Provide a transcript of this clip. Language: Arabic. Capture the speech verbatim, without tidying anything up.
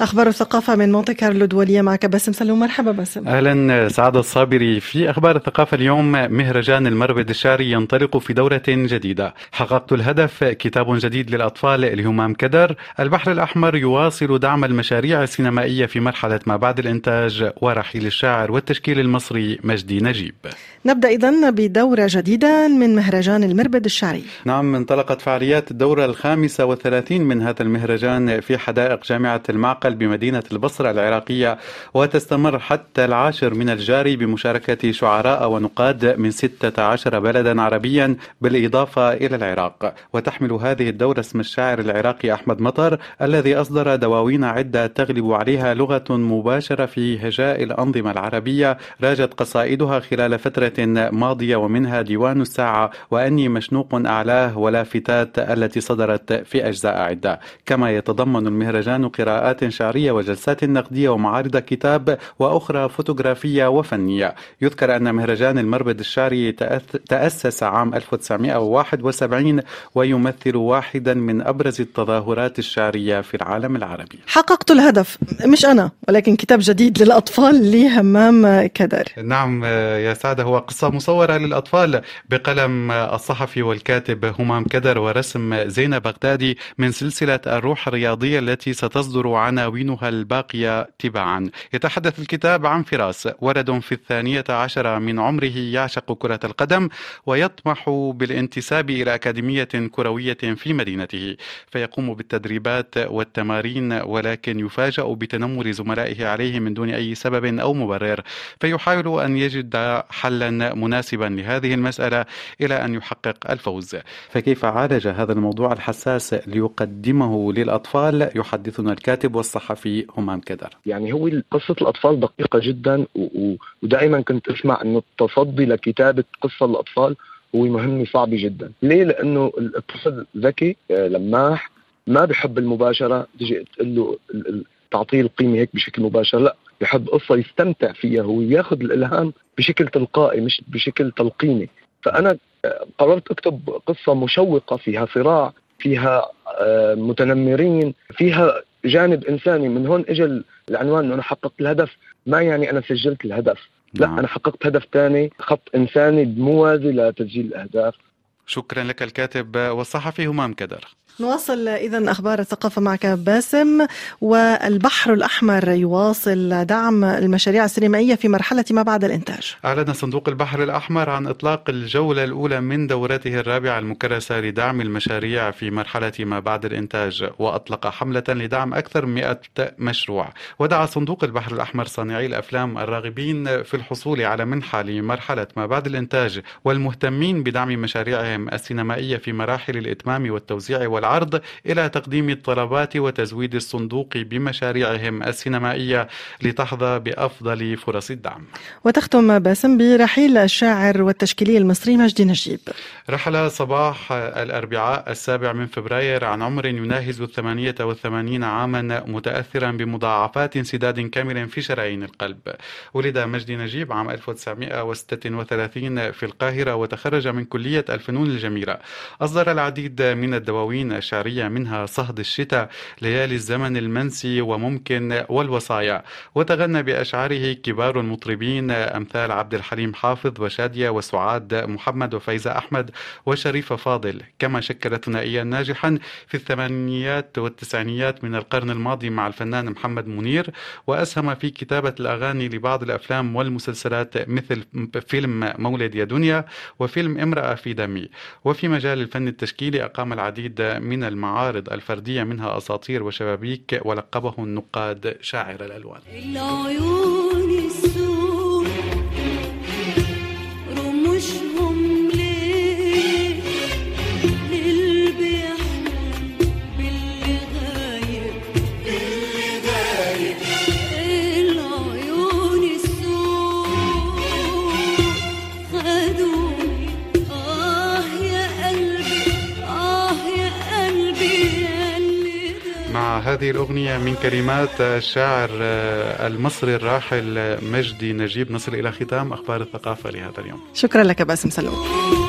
أخبار الثقافة من مونتي كارلو الدولية، معك باسم سلو. مرحبا باسم. أهلا سعادة الصابري. في أخبار الثقافة اليوم، مهرجان المربد الشعري ينطلق في دورة جديدة، حققت الهدف، كتاب جديد للأطفال لهمام كدر، البحر الأحمر يواصل دعم المشاريع السينمائية في مرحلة ما بعد الإنتاج، ورحيل الشاعر والتشكيل المصري مجدي نجيب. نبدأ إذن بدورة جديدة من مهرجان المربد الشعري. نعم، انطلقت فعاليات الدورة الخامسة والثلاثين من هذا المهرجان في حدائق جامعة المعقل بمدينة البصرة العراقية، وتستمر حتى العاشر من الجاري بمشاركة شعراء ونقاد من ستة عشر بلدا عربيا بالإضافة إلى العراق. وتحمل هذه الدورة اسم الشاعر العراقي أحمد مطر الذي أصدر دواوين عدة تغلب عليها لغة مباشرة في هجاء الأنظمة العربية، راجت قصائدها خلال فترة ماضية، ومنها ديوان الساعة وأني مشنوق أعلاه ولافتات التي صدرت في أجزاء عدة. كما يتضمن المهرجان قراءات شعرية وجلسات نقدية ومعارض كتاب وأخرى فوتوغرافية وفنية. يذكر أن مهرجان المربد الشعري تأسس عام ألف وتسعمائة وواحد وسبعين ويمثل واحدا من أبرز التظاهرات الشعرية في العالم العربي. حققت الهدف، مش أنا ولكن كتاب جديد للأطفال لهمام كدر. نعم يا سعادة، هو قصة مصورة للأطفال بقلم الصحفي والكاتب همام كدر ورسم زينب بغدادي من سلسلة الروح الرياضية التي ستصدر عناوينها الباقية تباعا. يتحدث الكتاب عن فراس، ولد في الثانية عشرة من عمره، يعشق كرة القدم ويطمح بالانتساب إلى أكاديمية كروية في مدينته، فيقوم بالتدريبات والتمارين، ولكن يفاجأ بتنمر زملائه عليه من دون أي سبب أو مبرر، فيحاول أن يجد حلا مناسبا لهذه المسألة إلى أن يحقق الفوز. فكيف عالج هذا الموضوع الحساس ليقدمه للأطفال؟ يحدثنا الكاتب والصحفي همام كدر. يعني هو قصة الأطفال دقيقة جدا، ودائما كنت أسمع أن التصدي لكتابة قصة الأطفال هو مهمة صعبة جدا. ليه؟ لأنه الطفل ذكي لماح، ما بحب المباشرة، تجي تقول له تعطيه القيمة هيك بشكل مباشر، لا، يحب قصة يستمتع فيها، هو ياخذ الإلهام بشكل تلقائي مش بشكل تلقيني. فأنا قررت أكتب قصة مشوقة، فيها صراع، فيها متنمرين، فيها جانب إنساني. من هون إجا العنوان، أنه أنا حققت الهدف. ما يعني أنا سجلت الهدف، لا، أنا حققت هدف تاني، خط إنساني موازي لتسجيل الأهداف. شكرا لك الكاتب والصحفي همام كدر. نواصل إذن أخبار الثقافة معك باسم. والبحر الأحمر يواصل دعم المشاريع السينمائية في مرحلة ما بعد الإنتاج. أعلن صندوق البحر الأحمر عن إطلاق الجولة الأولى من دورته الرابعة المكرسة لدعم المشاريع في مرحلة ما بعد الإنتاج، وأطلق حملة لدعم أكثر من مئة مشروع. ودعا صندوق البحر الأحمر صانعي الأفلام الراغبين في الحصول على منحة لمرحلة ما بعد الإنتاج والمهتمين بدعم مشاريعهم السينمائية في مراحل الإتمام والتوزيع والعمل العرض إلى تقديم الطلبات وتزويد الصندوق بمشاريعهم السينمائية لتحظى بأفضل فرص الدعم. وتختم باسم برحيل الشاعر والتشكيلي المصري مجدي نجيب. رحل صباح الأربعاء السابع من فبراير عن عمر يناهز الثمانية والثمانين عاما، متأثرا بمضاعفات انسداد كامل في شرايين القلب. ولد مجدي نجيب عام ألف وتسعمائة وستة وثلاثين في القاهرة، وتخرج من كلية الفنون الجميلة. أصدر العديد من الدواوين الشعرية، منها صهد الشتاء، ليالي الزمن المنسي، وممكن، والوصايا. وتغنى بأشعاره كبار المطربين أمثال عبد الحليم حافظ وشادية وسعاد محمد وفايزة أحمد وشريفة فاضل. كما شكل ثنائيا ناجحا في الثمانينات والتسعينات من القرن الماضي مع الفنان محمد منير، وأسهم في كتابة الأغاني لبعض الأفلام والمسلسلات مثل فيلم مولد يا دنيا وفيلم امرأة في دمي. وفي مجال الفن التشكيلي أقام العديد من المعارض الفردية، منها أساطير وشبابيك، ولقبه النقاد شاعر الألوان. هذه الأغنية من كلمات الشاعر المصري الراحل مجدي نجيب نصل إلى ختام أخبار الثقافة لهذا اليوم. شكرا لك باسم سلو.